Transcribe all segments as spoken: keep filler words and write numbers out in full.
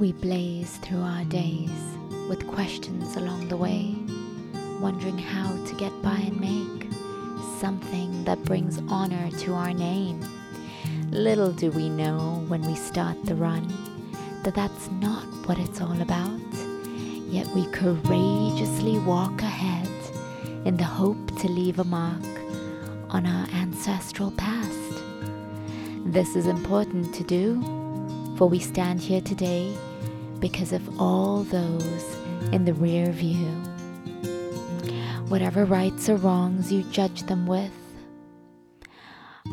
We blaze through our days with questions along the way, wondering how to get by and make something that brings honor to our name. Little do we know when we start the run that that's not what it's all about, yet we courageously walk ahead in the hope to leave a mark on our ancestral past. This is important to do, for we stand here today because of all those in the rear view. Whatever rights or wrongs you judge them with,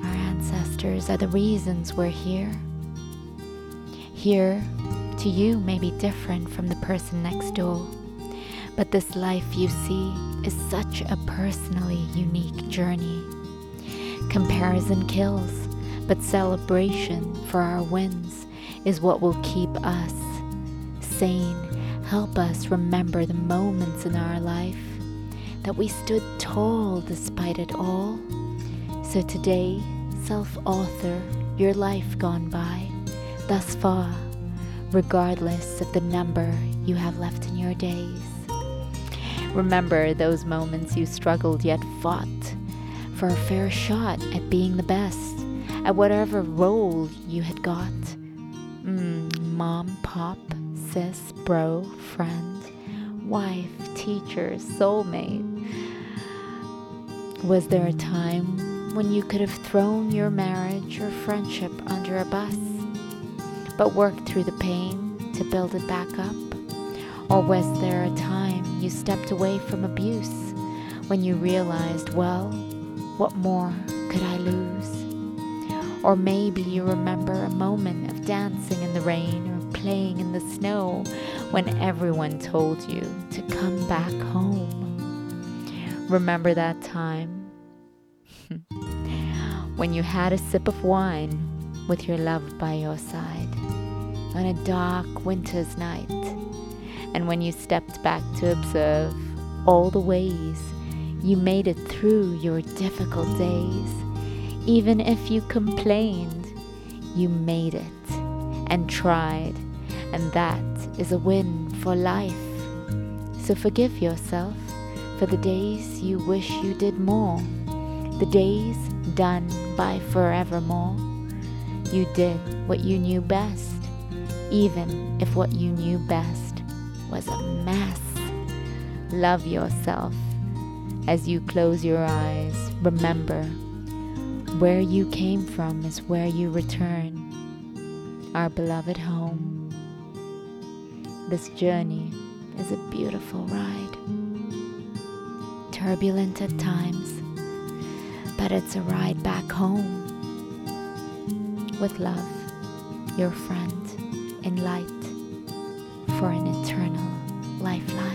our ancestors are the reasons we're here. Here to you may be different from the person next door, but this life you see is such a personally unique journey. Comparison kills, but celebration for our wins is what will keep us sane, help us remember the moments in our life that we stood tall despite it all. So today, self-author your life gone by, thus far, regardless of the number you have left in your days. Remember those moments you struggled yet fought for a fair shot at being the best at whatever role you had got. Mm, mom, pop, sis, bro, friend, wife, teacher, soulmate. Was there a time when you could have thrown your marriage or friendship under a bus, but worked through the pain to build it back up? Or was there a time you stepped away from abuse when you realized, well, what more could I lose? Or maybe you remember a moment of dancing in the rain or playing in the snow when everyone told you to come back home. Remember that time when you had a sip of wine with your love by your side on a dark winter's night, and when you stepped back to observe all the ways you made it through your difficult days. Even if you complained, you made it and tried, and that is a win for life. So forgive yourself for the days you wish you did more, the days done by forevermore. You did what you knew best, even if what you knew best was a mess. Love yourself. As you close your eyes, remember, where you came from is where you return, our beloved home. This journey is a beautiful ride, turbulent at times, but it's a ride back home. With love, your friend, in light, for an eternal lifeline.